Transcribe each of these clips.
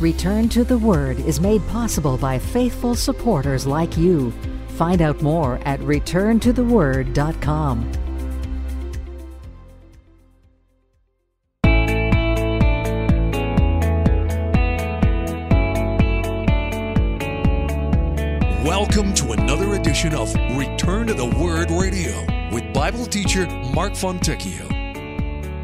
Return to the Word is made possible by faithful supporters like you. Find out more at returntotheword.com. Welcome to another edition of Return to the Word Radio with Bible teacher Mark Fontecchio.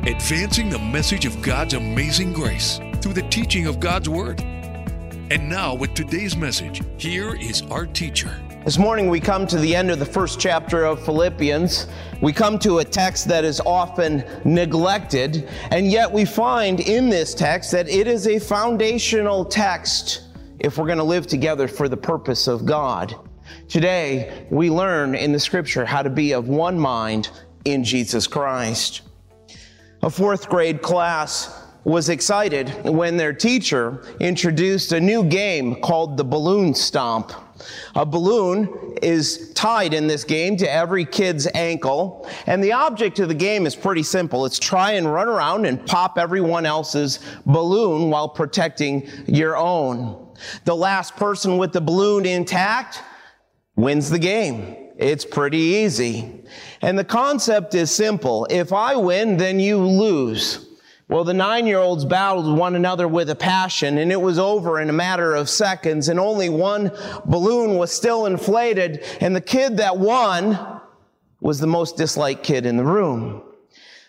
Advancing the message of God's amazing grace through the teaching of God's Word. And now with today's message, here is our teacher. This morning we come to the end of the first chapter of Philippians. We come to a text that is often neglected, and yet we find in this text that it is a foundational text if we're going to live together for the purpose of God. Today, we learn in the Scripture how to be of one mind in Jesus Christ. A fourth grade class was excited when their teacher introduced a new game called the balloon stomp. A balloon is tied in this game to every kid's ankle, and the object of the game is pretty simple. It's try and run around and pop everyone else's balloon while protecting your own. The last person with the balloon intact wins the game. It's pretty easy. And the concept is simple. If I win, then you lose. Well, the 9-year-olds battled one another with a passion, and it was over in a matter of seconds, and only one balloon was still inflated, and the kid that won was the most disliked kid in the room.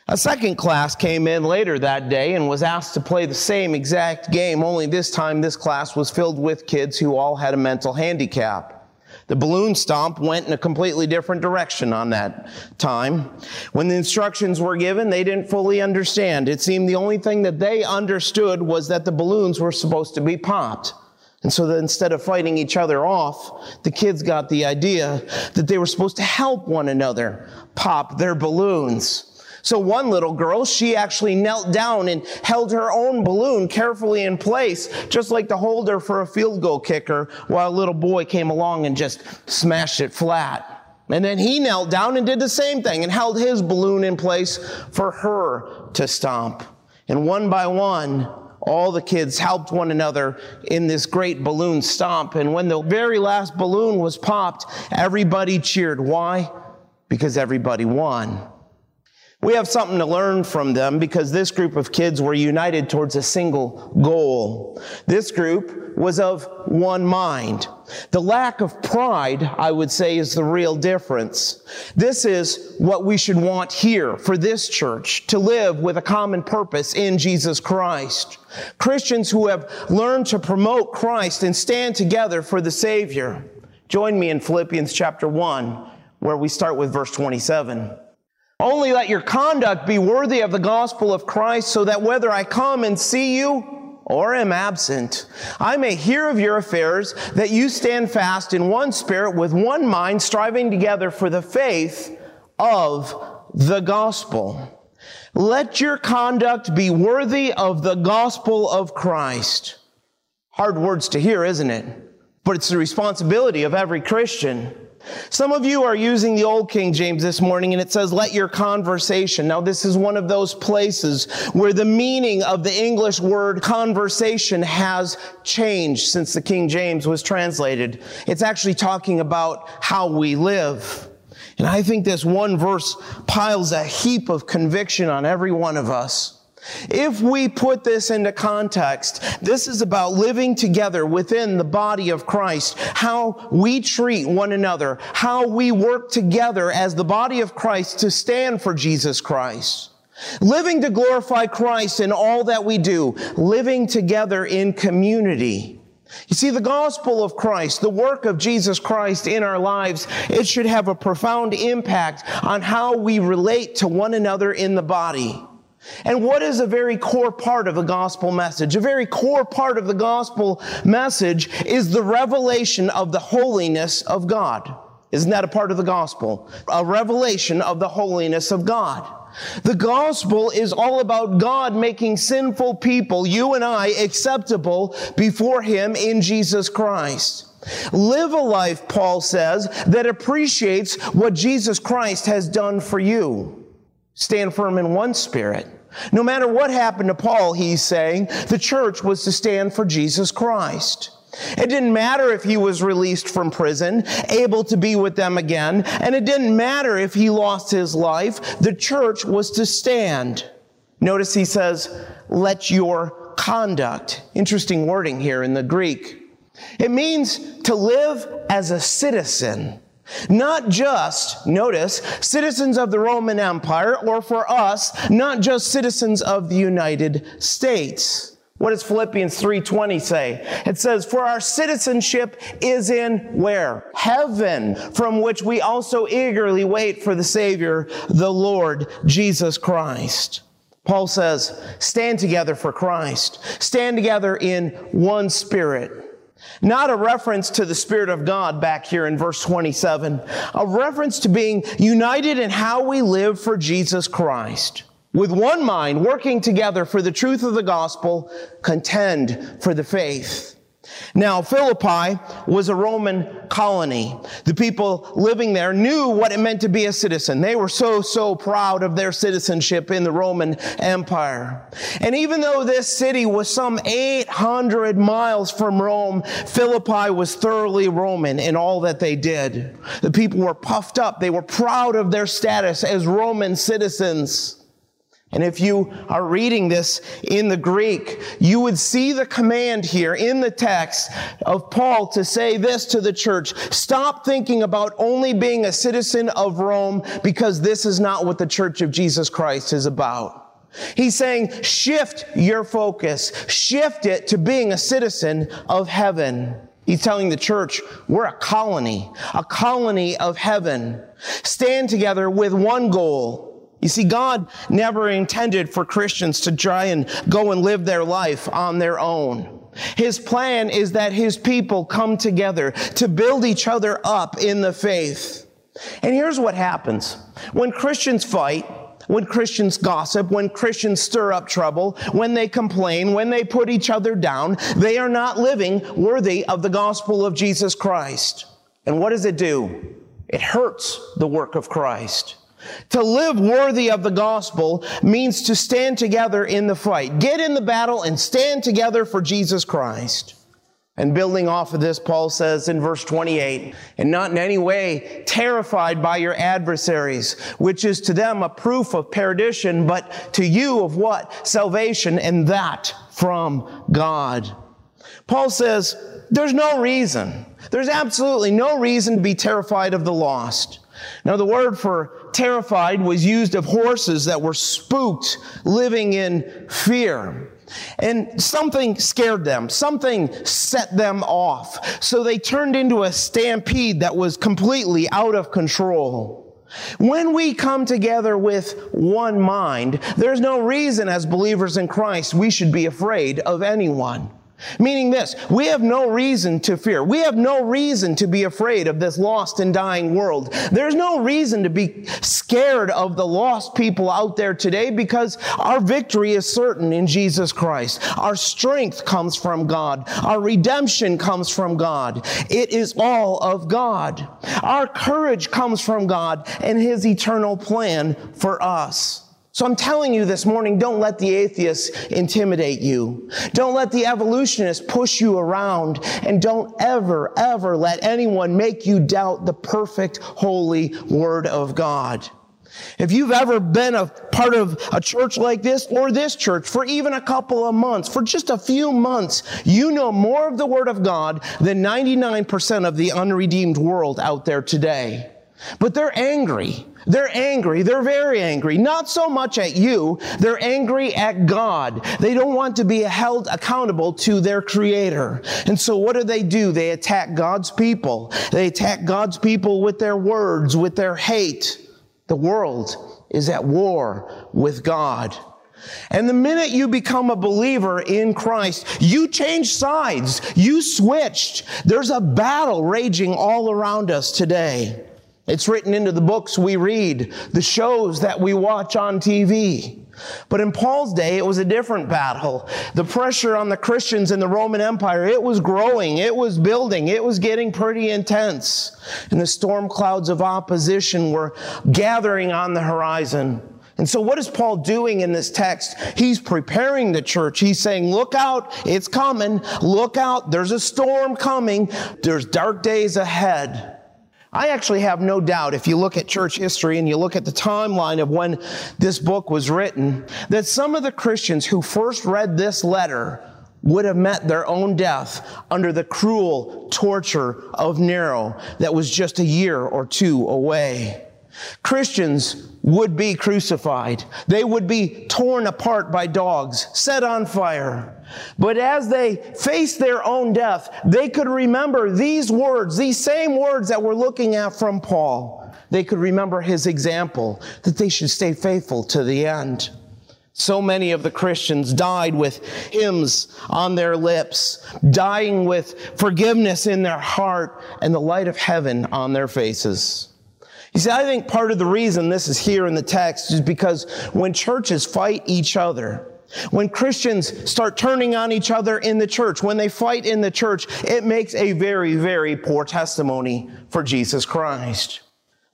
A second class came in later that day and was asked to play the same exact game, only this time this class was filled with kids who all had a mental handicap. The balloon stomp went in a completely different direction on that time. When the instructions were given, they didn't fully understand. It seemed the only thing that they understood was that the balloons were supposed to be popped. And so that instead of fighting each other off, the kids got the idea that they were supposed to help one another pop their balloons. So one little girl, she actually knelt down and held her own balloon carefully in place, just like the holder for a field goal kicker, while a little boy came along and just smashed it flat. And then he knelt down and did the same thing and held his balloon in place for her to stomp. And one by one, all the kids helped one another in this great balloon stomp. And when the very last balloon was popped, everybody cheered. Why? Because everybody won. We have something to learn from them because this group of kids were united towards a single goal. This group was of one mind. The lack of pride, I would say, is the real difference. This is what we should want here for this church, to live with a common purpose in Jesus Christ. Christians who have learned to promote Christ and stand together for the Savior. Join me in Philippians chapter 1, where we start with verse 27. Only let your conduct be worthy of the gospel of Christ, so that whether I come and see you or am absent, I may hear of your affairs, that you stand fast in one spirit with one mind, striving together for the faith of the gospel. Let your conduct be worthy of the gospel of Christ. Hard words to hear, isn't it? But it's the responsibility of every Christian. Some of you are using the old King James this morning, and it says, let your conversation. Now, this is one of those places where the meaning of the English word conversation has changed since the King James was translated. It's actually talking about how we live. And I think this one verse piles a heap of conviction on every one of us. If we put this into context, this is about living together within the body of Christ, how we treat one another, how we work together as the body of Christ to stand for Jesus Christ. Living to glorify Christ in all that we do, living together in community. You see, the gospel of Christ, the work of Jesus Christ in our lives, it should have a profound impact on how we relate to one another in the body. And what is a very core part of a gospel message? A very core part of the gospel message is the revelation of the holiness of God. Isn't that a part of the gospel? A revelation of the holiness of God. The gospel is all about God making sinful people, you and I, acceptable before Him in Jesus Christ. Live a life, Paul says, that appreciates what Jesus Christ has done for you. Stand firm in one spirit, No matter what happened to Paul, he's saying, the church was to stand for Jesus Christ. It didn't matter if he was released from prison, able to be with them again, and it didn't matter if he lost his life. The church was to stand. Notice he says, let your conduct. Interesting wording here in the Greek. It means to live as a citizen. Not just, notice, citizens of the Roman Empire, or for us, not just citizens of the United States. What does Philippians 3:20 say? It says, for our citizenship is in where? Heaven, from which we also eagerly wait for the Savior, the Lord Jesus Christ. Paul says, stand together for Christ. Stand together in one spirit. Not a reference to the Spirit of God back here in verse 27, a reference to being united in how we live for Jesus Christ. With one mind, working together for the truth of the gospel, contend for the faith. Now, Philippi was a Roman colony. The people living there knew what it meant to be a citizen. They were so proud of their citizenship in the Roman Empire. And even though this city was some 800 miles from Rome, Philippi was thoroughly Roman in all that they did. The people were puffed up. They were proud of their status as Roman citizens. And if you are reading this in the Greek, you would see the command here in the text of Paul to say this to the church. Stop thinking about only being a citizen of Rome, because this is not what the Church of Jesus Christ is about. He's saying, shift your focus. Shift it to being a citizen of heaven. He's telling the church, we're a colony of heaven. Stand together with one goal. You see, God never intended for Christians to try and go and live their life on their own. His plan is that His people come together to build each other up in the faith. And here's what happens. When Christians fight, when Christians gossip, when Christians stir up trouble, when they complain, when they put each other down, they are not living worthy of the gospel of Jesus Christ. And what does it do? It hurts the work of Christ. To live worthy of the gospel means to stand together in the fight. Get in the battle and stand together for Jesus Christ. And building off of this, Paul says in verse 28, and not in any way terrified by your adversaries, which is to them a proof of perdition, but to you of what? Salvation, and that from God. Paul says, there's no reason. There's absolutely no reason to be terrified of the lost. Now, the word for terrified was used of horses that were spooked, living in fear. And something scared them. Something set them off. So they turned into a stampede that was completely out of control. When we come together with one mind, there's no reason as believers in Christ we should be afraid of anyone. Meaning this, we have no reason to fear. We have no reason to be afraid of this lost and dying world. There's no reason to be scared of the lost people out there today, because our victory is certain in Jesus Christ. Our strength comes from God. Our redemption comes from God. It is all of God. Our courage comes from God and His eternal plan for us. So I'm telling you this morning, don't let the atheists intimidate you. Don't let the evolutionists push you around. And don't ever, ever let anyone make you doubt the perfect, holy Word of God. If you've ever been a part of a church like this or this church for even a couple of months, for just a few months, you know more of the Word of God than 99% of the unredeemed world out there today. But they're angry. They're angry. They're very angry. Not so much at you. They're angry at God. They don't want to be held accountable to their Creator. And so what do? They attack God's people. They attack God's people with their words, with their hate. The world is at war with God. And the minute you become a believer in Christ, you change sides. You switched. There's a battle raging all around us today. It's written into the books we read, the shows that we watch on TV. But in Paul's day, it was a different battle. The pressure on the Christians in the Roman Empire, it was growing, it was building, it was getting pretty intense. And the storm clouds of opposition were gathering on the horizon. And so what is Paul doing in this text? He's preparing the church. He's saying, look out, it's coming. Look out, there's a storm coming. There's dark days ahead. I actually have no doubt, if you look at church history and you look at the timeline of when this book was written, that some of the Christians who first read this letter would have met their own death under the cruel torture of Nero that was just a year or two away. Christians would be crucified. They would be torn apart by dogs, set on fire. But as they faced their own death, they could remember these words, these same words that we're looking at from Paul. They could remember his example, that they should stay faithful to the end. So many of the Christians died with hymns on their lips, dying with forgiveness in their heart and the light of heaven on their faces. You see, I think part of the reason this is here in the text is because when churches fight each other, when Christians start turning on each other in the church, when they fight in the church, it makes a very, very poor testimony for Jesus Christ.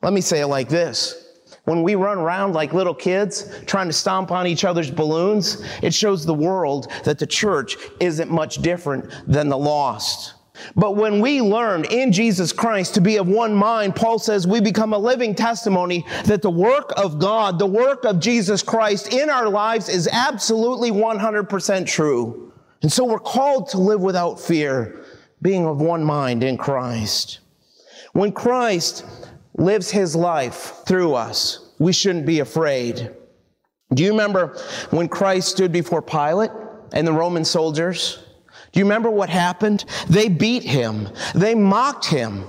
Let me say it like this. When we run around like little kids trying to stomp on each other's balloons, it shows the world that the church isn't much different than the lost. But when we learn in Jesus Christ to be of one mind, Paul says we become a living testimony that the work of God, the work of Jesus Christ in our lives is absolutely 100% true. And so we're called to live without fear, being of one mind in Christ. When Christ lives his life through us, we shouldn't be afraid. Do you remember when Christ stood before Pilate and the Roman soldiers? Do you remember what happened? They beat him. They mocked him.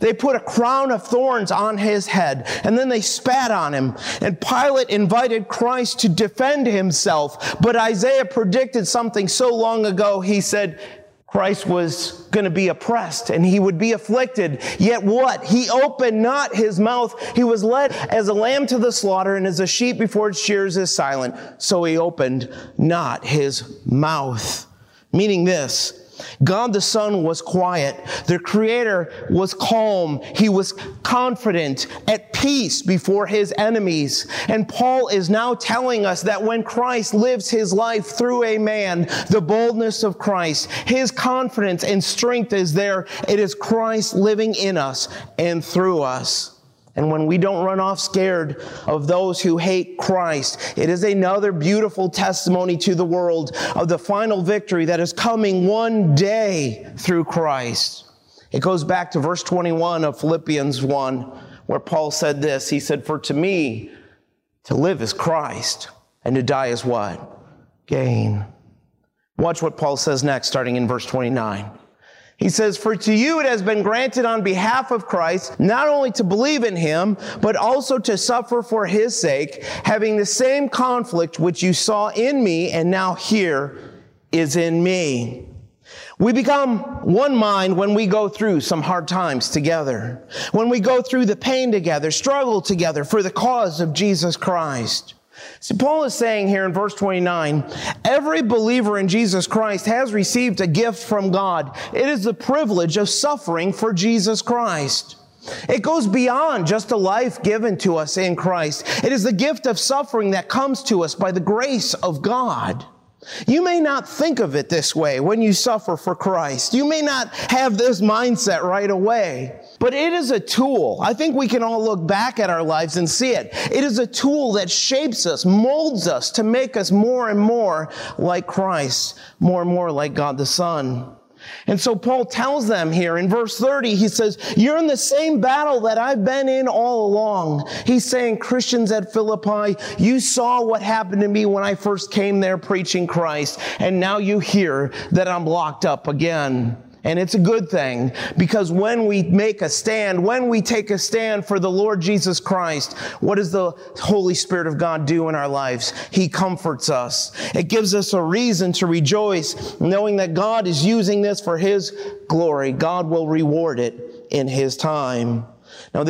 They put a crown of thorns on his head, and then they spat on him. And Pilate invited Christ to defend himself. But Isaiah predicted something so long ago. He said Christ was going to be oppressed and he would be afflicted. Yet what? He opened not his mouth. He was led as a lamb to the slaughter, and as a sheep before its shears is silent, so he opened not his mouth. Meaning this, God the Son was quiet. The Creator was calm. He was confident, at peace before his enemies. And Paul is now telling us that when Christ lives his life through a man, the boldness of Christ, his confidence and strength is there. It is Christ living in us and through us. And when we don't run off scared of those who hate Christ, it is another beautiful testimony to the world of the final victory that is coming one day through Christ. It goes back to verse 21 of Philippians 1, where Paul said this. He said, "For to me, to live is Christ, and to die is what? Gain." Watch what Paul says next, starting in verse 29. He says, "For to you it has been granted on behalf of Christ, not only to believe in him, but also to suffer for his sake, having the same conflict which you saw in me and now here is in me." We become one mind when we go through some hard times together, when we go through the pain together, struggle together for the cause of Jesus Christ. See, Paul is saying here in verse 29, every believer in Jesus Christ has received a gift from God. It is the privilege of suffering for Jesus Christ. It goes beyond just a life given to us in Christ. It is the gift of suffering that comes to us by the grace of God. You may not think of it this way when you suffer for Christ. You may not have this mindset right away, but it is a tool. I think we can all look back at our lives and see it. It is a tool that shapes us, molds us to make us more and more like Christ, more and more like God the Son. And so Paul tells them here in verse 30, he says, you're in the same battle that I've been in all along. He's saying, Christians at Philippi, you saw what happened to me when I first came there preaching Christ, and now you hear that I'm locked up again. And it's a good thing, because when we make a stand, when we take a stand for the Lord Jesus Christ, what does the Holy Spirit of God do in our lives? He comforts us. It gives us a reason to rejoice, knowing that God is using this for his glory. God will reward it in his time. Now,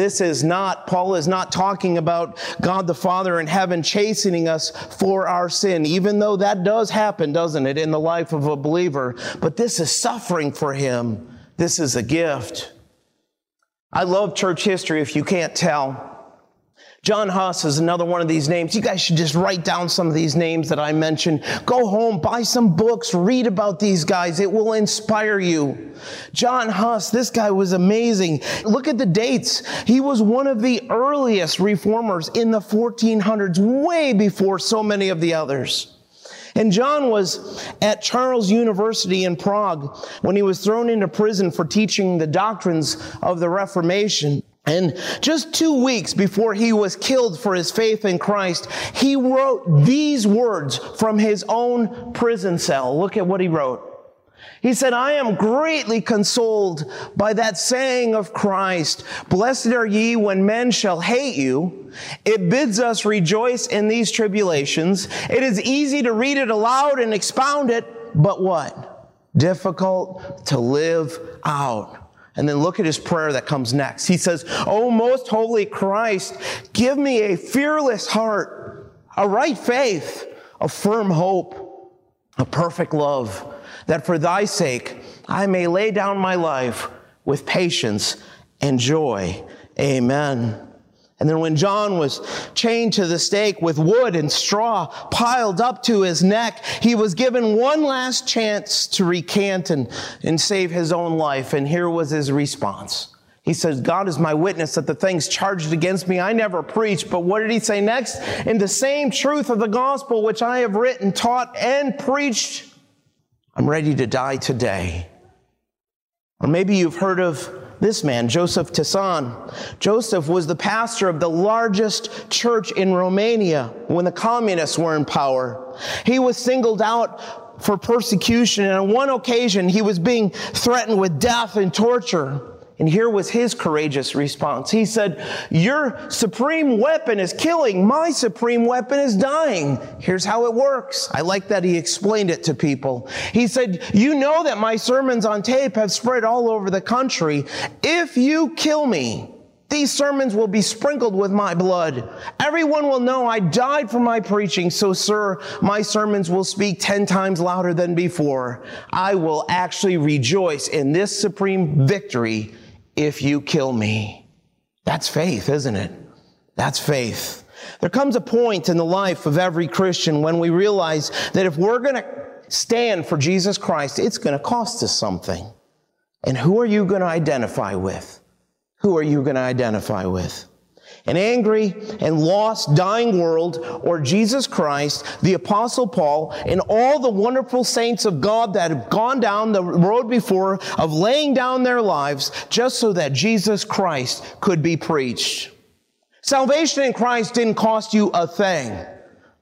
Paul is not talking about God the Father in heaven chastening us for our sin, even though that does happen, doesn't it, in the life of a believer. But this is suffering for him. This is a gift. I love church history, if you can't tell. John Huss is another one of these names. You guys should just write down some of these names that I mentioned. Go home, buy some books, read about these guys. It will inspire you. John Huss, this guy was amazing. Look at the dates. He was one of the earliest reformers in the 1400s, way before so many of the others. And John was at Charles University in Prague when he was thrown into prison for teaching the doctrines of the Reformation. And just 2 weeks before he was killed for his faith in Christ, he wrote these words from his own prison cell. Look at what he wrote. He said, "I am greatly consoled by that saying of Christ, 'Blessed are ye when men shall hate you.' It bids us rejoice in these tribulations. It is easy to read it aloud and expound it, but what? Difficult to live out." And then look at his prayer that comes next. He says, "O most holy Christ, give me a fearless heart, a right faith, a firm hope, a perfect love, that for thy sake I may lay down my life with patience and joy. Amen." And then when John was chained to the stake with wood and straw piled up to his neck, he was given one last chance to recant and save his own life. And here was his response. He says, "God is my witness that the things charged against me I never preached." But what did he say next? "In the same truth of the gospel which I have written, taught, and preached, I'm ready to die today." Or maybe you've heard of this man, Joseph Tson. Joseph was the pastor of the largest church in Romania when the communists were in power. He was singled out for persecution, and on one occasion, he was being threatened with death and torture. And here was his courageous response. He said, "Your supreme weapon is killing. My supreme weapon is dying. Here's how it works." I like that he explained it to people. He said, "You know that my sermons on tape have spread all over the country. If you kill me, these sermons will be sprinkled with my blood. Everyone will know I died for my preaching. So, sir, my sermons will speak 10 times louder than before. I will actually rejoice in this supreme victory if you kill me." That's faith, isn't it? That's faith. There comes a point in the life of every Christian when we realize that if we're going to stand for Jesus Christ, it's going to cost us something. And who are you going to identify with? Who are you going to identify with? An angry and lost, dying world, or Jesus Christ, the Apostle Paul, and all the wonderful saints of God that have gone down the road before of laying down their lives just so that Jesus Christ could be preached. Salvation in Christ didn't cost you a thing,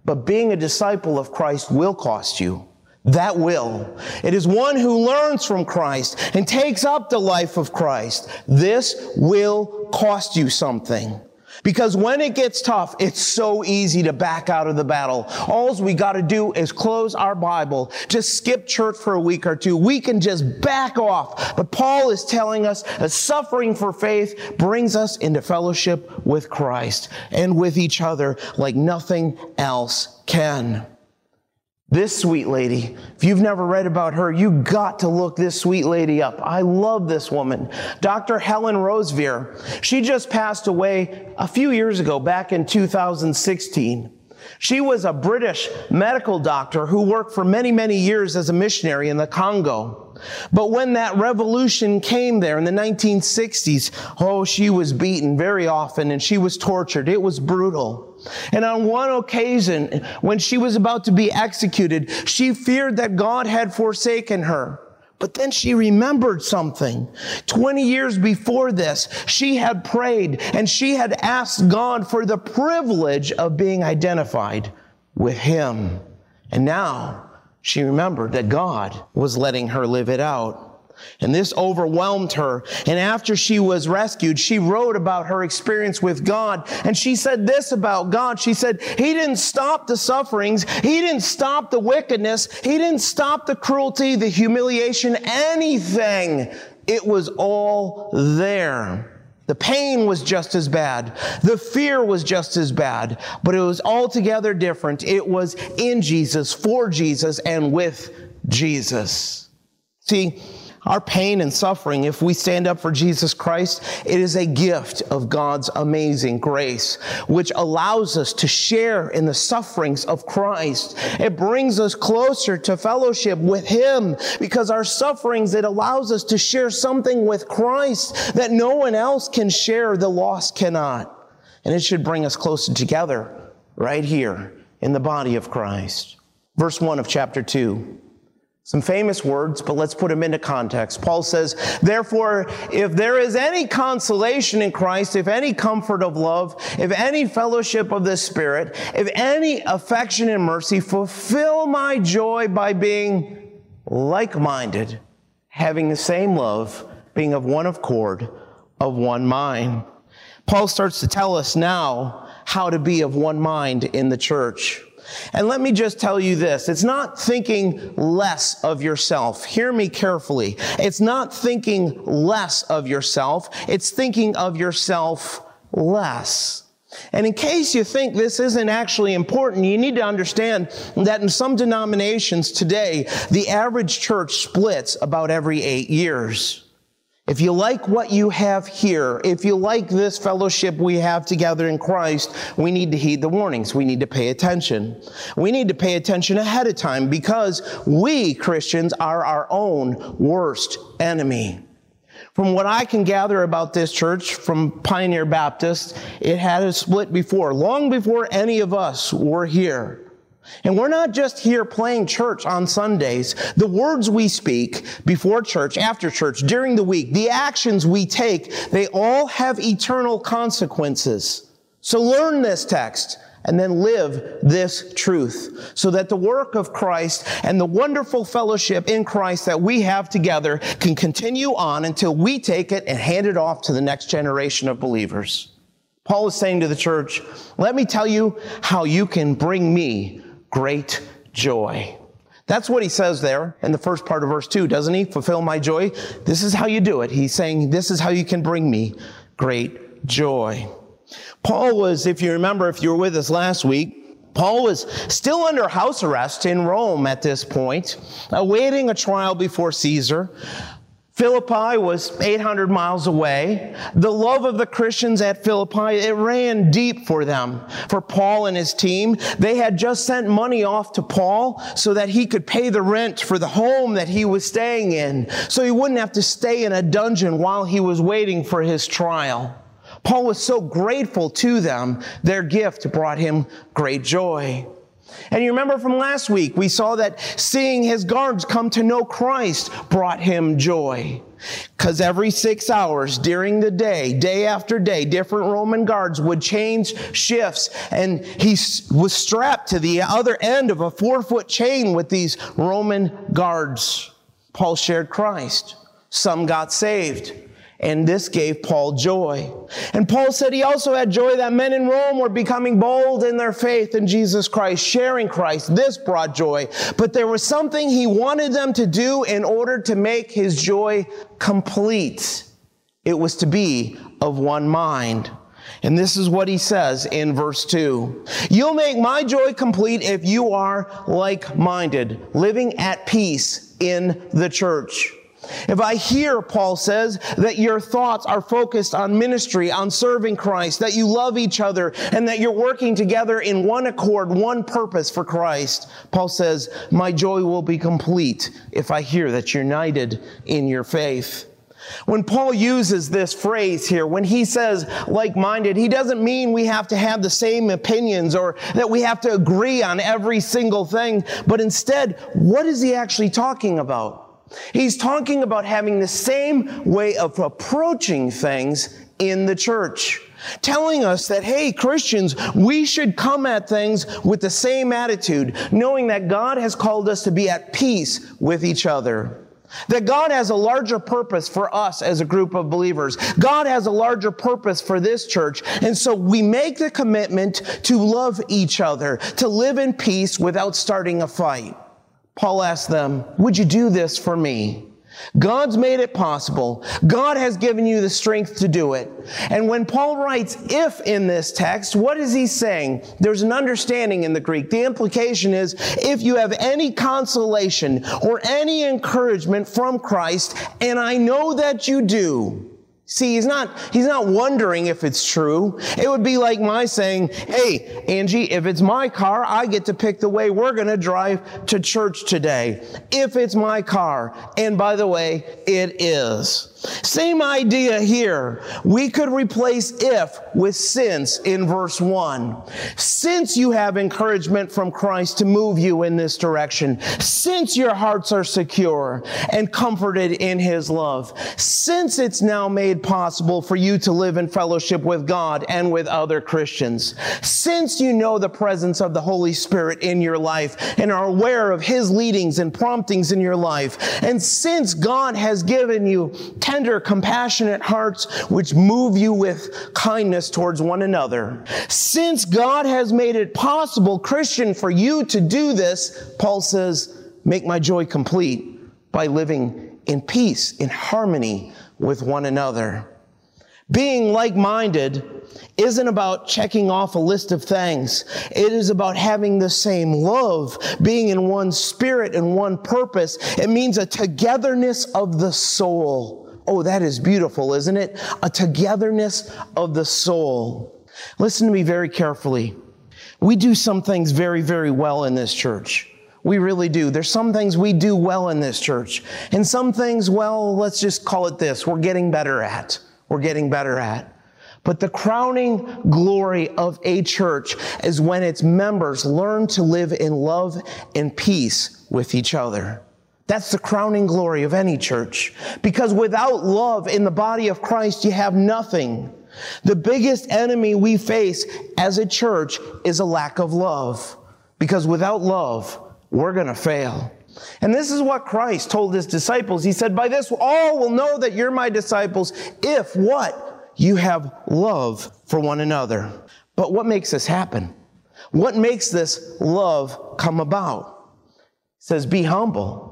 but being a disciple of Christ will cost you. That will. It is one who learns from Christ and takes up the life of Christ. This will cost you something. Because when it gets tough, it's so easy to back out of the battle. All we got to do is close our Bible, just skip church for a week or two. We can just back off. But Paul is telling us that suffering for faith brings us into fellowship with Christ and with each other like nothing else can. This sweet lady, if you've never read about her, you got to look this sweet lady up. I love this woman. Dr. Helen Rosevere. She just passed away a few years ago, back in 2016. She was a British medical doctor who worked for many, many years as a missionary in the Congo. But when that revolution came there in the 1960s, she was beaten very often and she was tortured. It was brutal. And on one occasion, when she was about to be executed, she feared that God had forsaken her. But then she remembered something. 20 years before this, she had prayed and she had asked God for the privilege of being identified with Him. And now she remembered that God was letting her live it out. And this overwhelmed her. And after she was rescued, she wrote about her experience with God. And she said this about God. She said, He didn't stop the sufferings. He didn't stop the wickedness. He didn't stop the cruelty, the humiliation, anything. It was all there. The pain was just as bad. The fear was just as bad. But it was altogether different. It was in Jesus, for Jesus, and with Jesus. See, our pain and suffering, if we stand up for Jesus Christ, it is a gift of God's amazing grace, which allows us to share in the sufferings of Christ. It brings us closer to fellowship with Him, because our sufferings, it allows us to share something with Christ that no one else can share, the lost cannot. And it should bring us closer together right here in the body of Christ. Verse 1 of chapter 2. Some famous words, but let's put them into context. Paul says, therefore, if there is any consolation in Christ, if any comfort of love, if any fellowship of the Spirit, if any affection and mercy, fulfill my joy by being like-minded, having the same love, being of one accord, of one mind. Paul starts to tell us now how to be of one mind in the church. And let me just tell you this. It's not thinking less of yourself. Hear me carefully. It's not thinking less of yourself. It's thinking of yourself less. And in case you think this isn't actually important, you need to understand that in some denominations today, the average church splits about every 8 years. If you like what you have here, if you like this fellowship we have together in Christ, we need to heed the warnings. We need to pay attention. We need to pay attention ahead of time, because we Christians are our own worst enemy. From what I can gather about this church from Pioneer Baptist, it had a split before, long before any of us were here. And we're not just here playing church on Sundays. The words we speak before church, after church, during the week, the actions we take, they all have eternal consequences. So learn this text and then live this truth, so that the work of Christ and the wonderful fellowship in Christ that we have together can continue on until we take it and hand it off to the next generation of believers. Paul is saying to the church, let me tell you how you can bring me great joy. That's what he says there in the first part of verse 2, doesn't he? Fulfill my joy. This is how you do it. He's saying, this is how you can bring me great joy. Paul was, if you remember, if you were with us last week, Paul was still under house arrest in Rome at this point, awaiting a trial before Caesar. Philippi was 800 miles away. The love of the Christians at Philippi, it ran deep for them, for Paul and his team. They had just sent money off to Paul so that he could pay the rent for the home that he was staying in, so he wouldn't have to stay in a dungeon while he was waiting for his trial. Paul was so grateful to them. Their gift brought him great joy. And you remember from last week, we saw that seeing his guards come to know Christ brought him joy. Because every 6 hours during the day, day after day, different Roman guards would change shifts. And he was strapped to the other end of a 4-foot chain with these Roman guards. Paul shared Christ. Some got saved. And this gave Paul joy. And Paul said he also had joy that men in Rome were becoming bold in their faith in Jesus Christ, sharing Christ. This brought joy. But there was something he wanted them to do in order to make his joy complete. It was to be of one mind. And this is what he says in verse 2. You'll make my joy complete if you are like-minded, living at peace in the church. If I hear, Paul says, that your thoughts are focused on ministry, on serving Christ, that you love each other, and that you're working together in one accord, one purpose for Christ, Paul says, my joy will be complete if I hear that you're united in your faith. When Paul uses this phrase here, when he says like-minded, he doesn't mean we have to have the same opinions or that we have to agree on every single thing, but instead, what is he actually talking about? He's talking about having the same way of approaching things in the church, telling us that, hey, Christians, we should come at things with the same attitude, knowing that God has called us to be at peace with each other, that God has a larger purpose for us as a group of believers. God has a larger purpose for this church. And so we make the commitment to love each other, to live in peace without starting a fight. Paul asked them, would you do this for me? God's made it possible. God has given you the strength to do it. And when Paul writes if in this text, what is he saying? There's an understanding in the Greek. The implication is if you have any consolation or any encouragement from Christ, and I know that you do. See, he's not wondering if it's true. It would be like my saying, hey, Angie, if it's my car, I get to pick the way we're going to drive to church today. If it's my car. And by the way, it is. Same idea here. We could replace if with since in verse 1. Since you have encouragement from Christ to move you in this direction. Since your hearts are secure and comforted in His love. Since it's now made possible for you to live in fellowship with God and with other Christians. Since you know the presence of the Holy Spirit in your life and are aware of His leadings and promptings in your life. And since God has given you tender, compassionate hearts which move you with kindness towards one another. Since God has made it possible, Christian, for you to do this, Paul says, make my joy complete by living in peace, in harmony with one another. Being like-minded isn't about checking off a list of things. It is about having the same love, being in one spirit and one purpose. It means a togetherness of the soul. Oh, that is beautiful, isn't it? A togetherness of the soul. Listen to me very carefully. We do some things very, very well in this church. We really do. There's some things we do well in this church. And some things, well, let's just call it this. We're getting better at. We're getting better at. But the crowning glory of a church is when its members learn to live in love and peace with each other. That's the crowning glory of any church. Because without love in the body of Christ, you have nothing. The biggest enemy we face as a church is a lack of love. Because without love, we're going to fail. And this is what Christ told His disciples. He said, by this all will know that you're my disciples if what? You have love for one another. But what makes this happen? What makes this love come about? It says, be humble.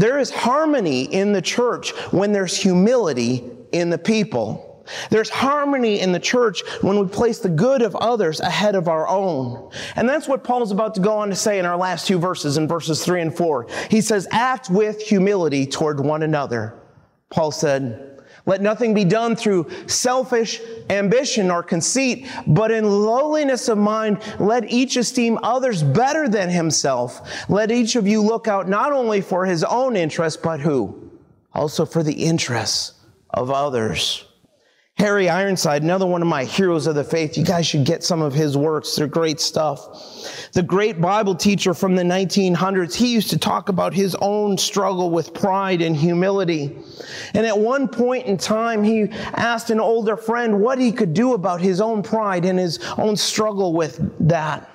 There is harmony in the church when there's humility in the people. There's harmony in the church when we place the good of others ahead of our own. And that's what Paul's about to go on to say in our last two verses, in verses 3 and 4. He says, act with humility toward one another. Paul said, let nothing be done through selfish ambition or conceit, but in lowliness of mind, let each esteem others better than himself. Let each of you look out not only for his own interests, but who? Also for the interests of others. Harry Ironside, another one of my heroes of the faith. You guys should get some of his works. They're great stuff. The great Bible teacher from the 1900s, he used to talk about his own struggle with pride and humility. And at one point in time, he asked an older friend what he could do about his own pride and his own struggle with that.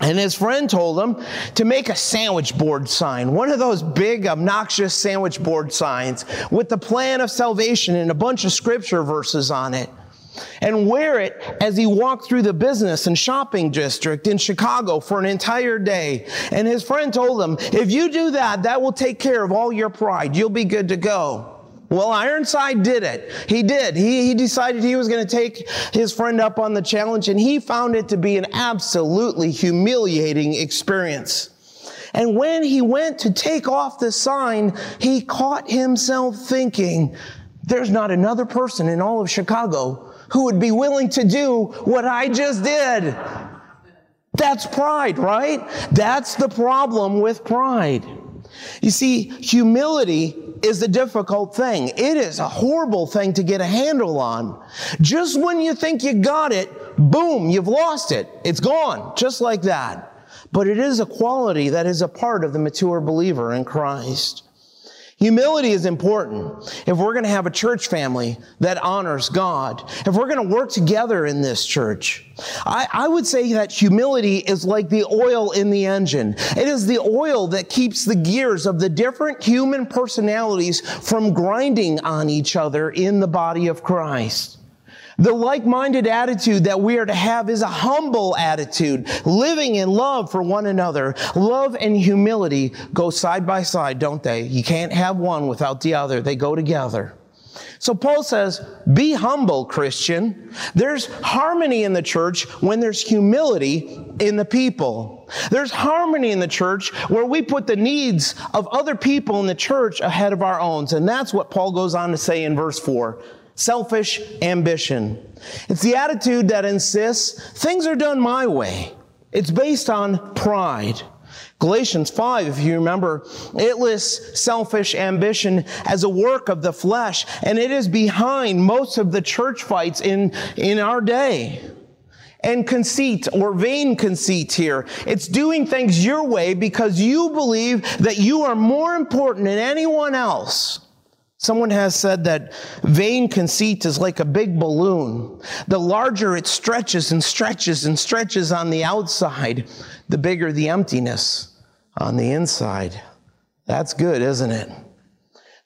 And his friend told him to make a sandwich board sign, one of those big, obnoxious sandwich board signs with the plan of salvation and a bunch of scripture verses on it, and wear it as he walked through the business and shopping district in Chicago for an entire day. And his friend told him, if you do that, that will take care of all your pride. You'll be good to go. Well, Ironside did it. He did. He decided he was going to take his friend up on the challenge, and he found it to be an absolutely humiliating experience. And when he went to take off the sign, he caught himself thinking, there's not another person in all of Chicago who would be willing to do what I just did. That's pride, right? That's the problem with pride. You see, humility is the difficult thing. It is a horrible thing to get a handle on. Just when you think you got it, boom, you've lost it. It's gone, just like that. But it is a quality that is a part of the mature believer in Christ. Humility is important if we're going to have a church family that honors God, if we're going to work together in this church. I would say that humility is like the oil in the engine. It is the oil that keeps the gears of the different human personalities from grinding on each other in the body of Christ. The like-minded attitude that we are to have is a humble attitude, living in love for one another. Love and humility go side by side, don't they? You can't have one without the other. They go together. So Paul says, be humble, Christian. There's harmony in the church when there's humility in the people. There's harmony in the church where we put the needs of other people in the church ahead of our own. And that's what Paul goes on to say in verse 4. Selfish ambition. It's the attitude that insists things are done my way. It's based on pride. Galatians 5, if you remember, it lists selfish ambition as a work of the flesh, and it is behind most of the church fights in our day. And conceit or vain conceit here. It's doing things your way because you believe that you are more important than anyone else. Someone has said that vain conceit is like a big balloon. The larger it stretches and stretches and stretches on the outside, the bigger the emptiness on the inside. That's good, isn't it?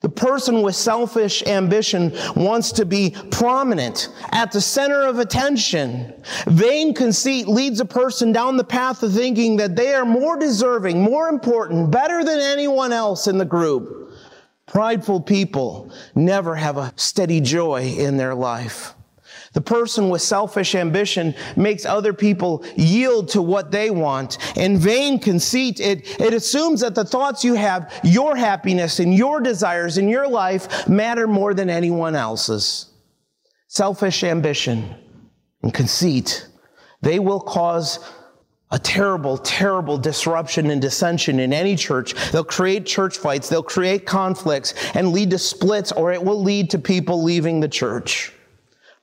The person with selfish ambition wants to be prominent, at the center of attention. Vain conceit leads a person down the path of thinking that they are more deserving, more important, better than anyone else in the group. Prideful people never have a steady joy in their life. The person with selfish ambition makes other people yield to what they want. In vain conceit, it assumes that the thoughts you have, your happiness and your desires in your life matter more than anyone else's. Selfish ambition and conceit, they will cause a terrible, terrible disruption and dissension in any church. They'll create church fights. They'll create conflicts and lead to splits, or it will lead to people leaving the church.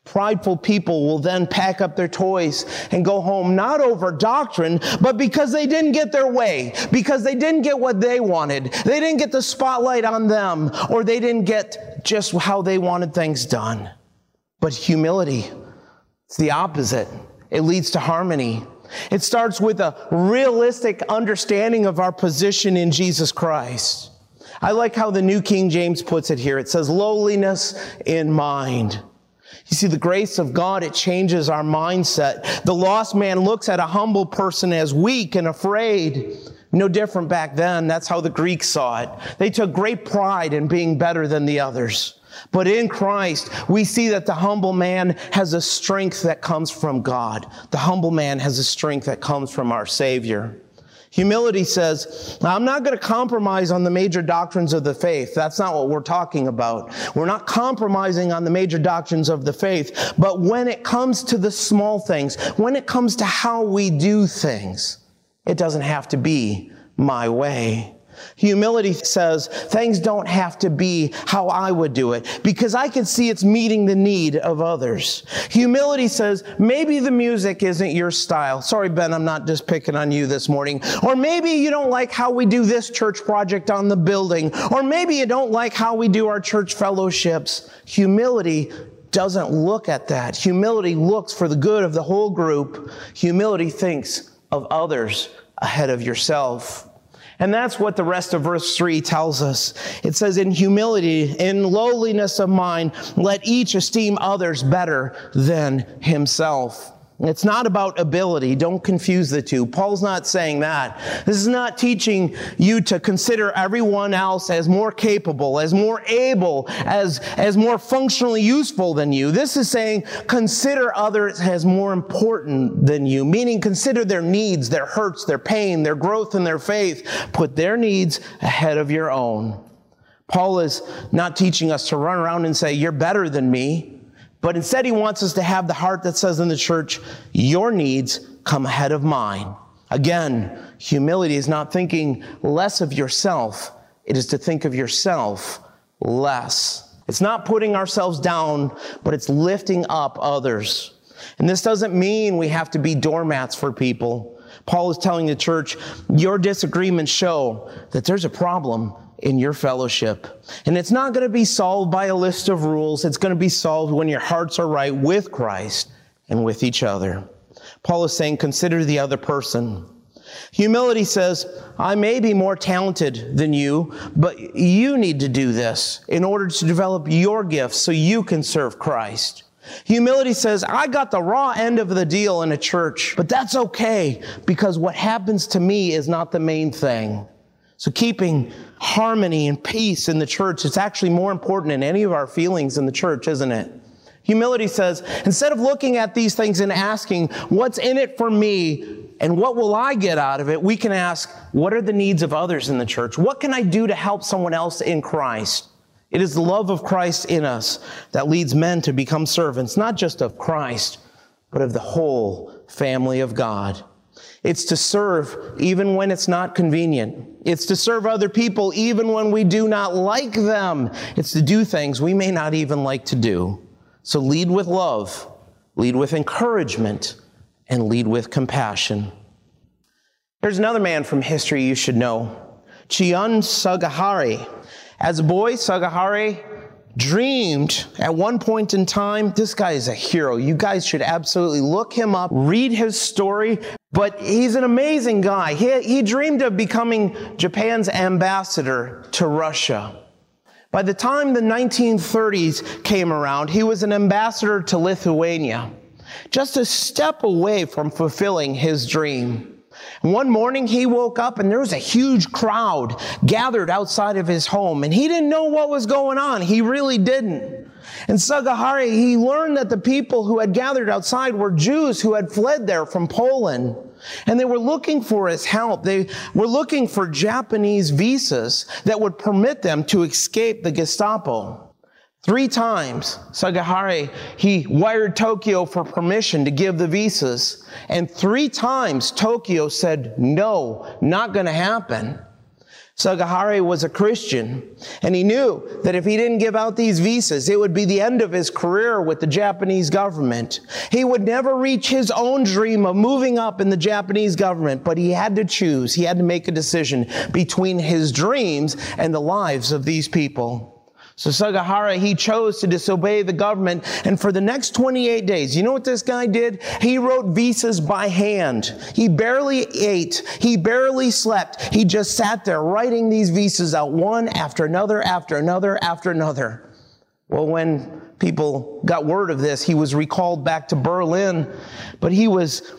Prideful people will then pack up their toys and go home, not over doctrine, but because they didn't get their way, because they didn't get what they wanted. They didn't get the spotlight on them, or they didn't get just how they wanted things done. But humility, it's the opposite. It leads to harmony. It starts with a realistic understanding of our position in Jesus Christ. I like how the New King James puts it here. It says, lowliness in mind. You see, the grace of God, it changes our mindset. The lost man looks at a humble person as weak and afraid. No different back then. That's how the Greeks saw it. They took great pride in being better than the others. But in Christ, we see that the humble man has a strength that comes from God. The humble man has a strength that comes from our Savior. Humility says, I'm not going to compromise on the major doctrines of the faith. That's not what we're talking about. We're not compromising on the major doctrines of the faith. But when it comes to the small things, when it comes to how we do things, it doesn't have to be my way. Humility says things don't have to be how I would do it because I can see it's meeting the need of others. Humility says maybe the music isn't your style. Sorry, Ben, I'm not just picking on you this morning. Or maybe you don't like how we do this church project on the building. Or maybe you don't like how we do our church fellowships. Humility doesn't look at that. Humility looks for the good of the whole group. Humility thinks of others ahead of yourself. And that's what the rest of verse 3 tells us. It says, in humility, in lowliness of mind, let each esteem others better than himself. It's not about ability. Don't confuse the two. Paul's not saying that. This is not teaching you to consider everyone else as more capable, as more able, as more functionally useful than you. This is saying consider others as more important than you, meaning consider their needs, their hurts, their pain, their growth in their faith. Put their needs ahead of your own. Paul is not teaching us to run around and say, you're better than me. But instead, he wants us to have the heart that says in the church, your needs come ahead of mine. Again, humility is not thinking less of yourself. It is to think of yourself less. It's not putting ourselves down, but it's lifting up others. And this doesn't mean we have to be doormats for people. Paul is telling the church, your disagreements show that there's a problem in your fellowship. And it's not going to be solved by a list of rules. It's going to be solved when your hearts are right with Christ and with each other. Paul is saying, consider the other person. Humility says, I may be more talented than you, but you need to do this in order to develop your gifts so you can serve Christ. Humility says, I got the raw end of the deal in a church, but that's okay because what happens to me is not the main thing. So keeping harmony and peace in the church, it's actually more important than any of our feelings in the church, isn't it? Humility says, instead of looking at these things and asking, what's in it for me and what will I get out of it, we can ask, what are the needs of others in the church? What can I do to help someone else in Christ? It is the love of Christ in us that leads men to become servants, not just of Christ, but of the whole family of God. It's to serve even when it's not convenient. It's to serve other people even when we do not like them. It's to do things we may not even like to do. So lead with love, lead with encouragement, and lead with compassion. There's another man from history you should know, Chiune Sugihara. As a boy, Sugihara dreamed at one point in time, this guy is a hero. You guys should absolutely look him up, read his story. But he's an amazing guy. He dreamed of becoming Japan's ambassador to Russia. By the time the 1930s came around, he was an ambassador to Lithuania, just a step away from fulfilling his dream. One morning he woke up and there was a huge crowd gathered outside of his home, and he didn't know what was going on. He really didn't. And Sugihara, he learned that the people who had gathered outside were Jews who had fled there from Poland. And they were looking for his help. They were looking for Japanese visas that would permit them to escape the Gestapo. 3 times, Sugihara, he wired Tokyo for permission to give the visas. And 3 times, Tokyo said, no, not going to happen. Sugihara was a Christian, and he knew that if he didn't give out these visas, it would be the end of his career with the Japanese government. He would never reach his own dream of moving up in the Japanese government, but he had to choose. He had to make a decision between his dreams and the lives of these people. So Sugihara, he chose to disobey the government. And for the next 28 days, you know what this guy did? He wrote visas by hand. He barely ate. He barely slept. He just sat there writing these visas out one after another, after another, after another. Well, when people got word of this, he was recalled back to Berlin, but he was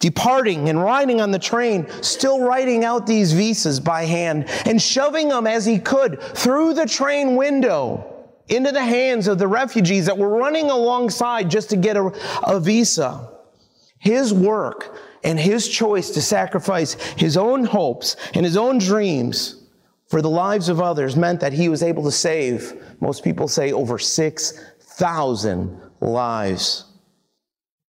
departing and riding on the train, still writing out these visas by hand and shoving them as he could through the train window into the hands of the refugees that were running alongside just to get a visa. His work and his choice to sacrifice his own hopes and his own dreams for the lives of others meant that he was able to save, most people say, over 6,000 lives.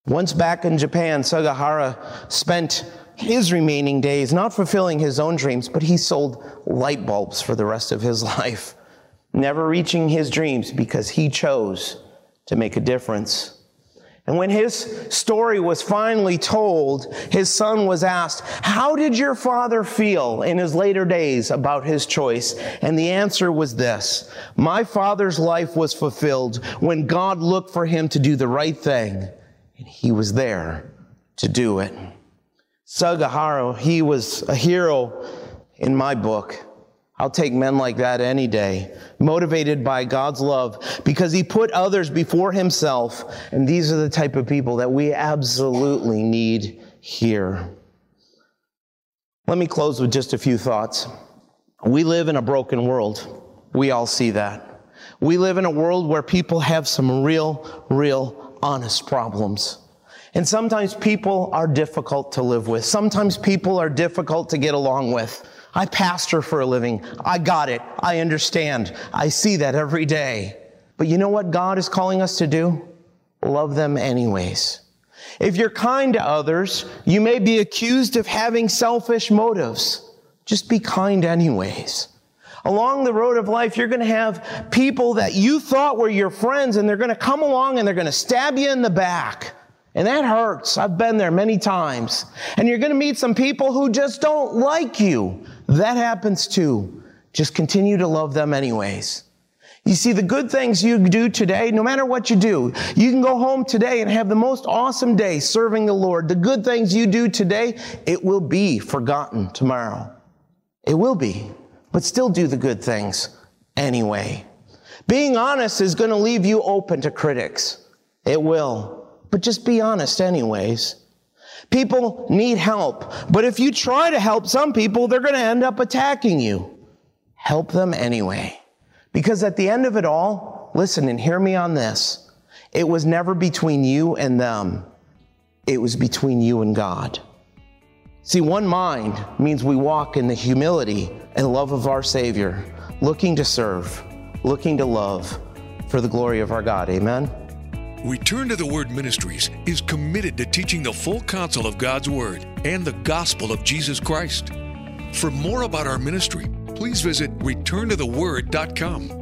Once back in Japan, Sugihara spent his remaining days not fulfilling his own dreams, but he sold light bulbs for the rest of his life, never reaching his dreams because he chose to make a difference. And when his story was finally told, his son was asked, how did your father feel in his later days about his choice? And the answer was this: my father's life was fulfilled when God looked for him to do the right thing. He was there to do it. Sugihara, he was a hero in my book. I'll take men like that any day, motivated by God's love because he put others before himself. And these are the type of people that we absolutely need here. Let me close with just a few thoughts. We live in a broken world. We all see that. We live in a world where people have some real honest problems. And sometimes people are difficult to live with. Sometimes people are difficult to get along with. I pastor for a living. I got it. I understand. I see that every day. But you know what God is calling us to do? Love them anyways. If you're kind to others, you may be accused of having selfish motives. Just be kind anyways. Along the road of life, you're going to have people that you thought were your friends, and they're going to come along and they're going to stab you in the back. And that hurts. I've been there many times. And you're going to meet some people who just don't like you. That happens too. Just continue to love them anyways. You see, the good things you do today, no matter what you do, you can go home today and have the most awesome day serving the Lord. The good things you do today, it will be forgotten tomorrow. It will be. But still do the good things anyway. Being honest is going to leave you open to critics. It will. But just be honest anyways. People need help. But if you try to help some people, they're going to end up attacking you. Help them anyway. Because at the end of it all, listen and hear me on this. It was never between you and them. It was between you and God. See, one mind means we walk in the humility and love of our Savior, looking to serve, looking to love for the glory of our God. Amen. Return to the Word Ministries is committed to teaching the full counsel of God's Word and the gospel of Jesus Christ. For more about our ministry, please visit returntotheword.com.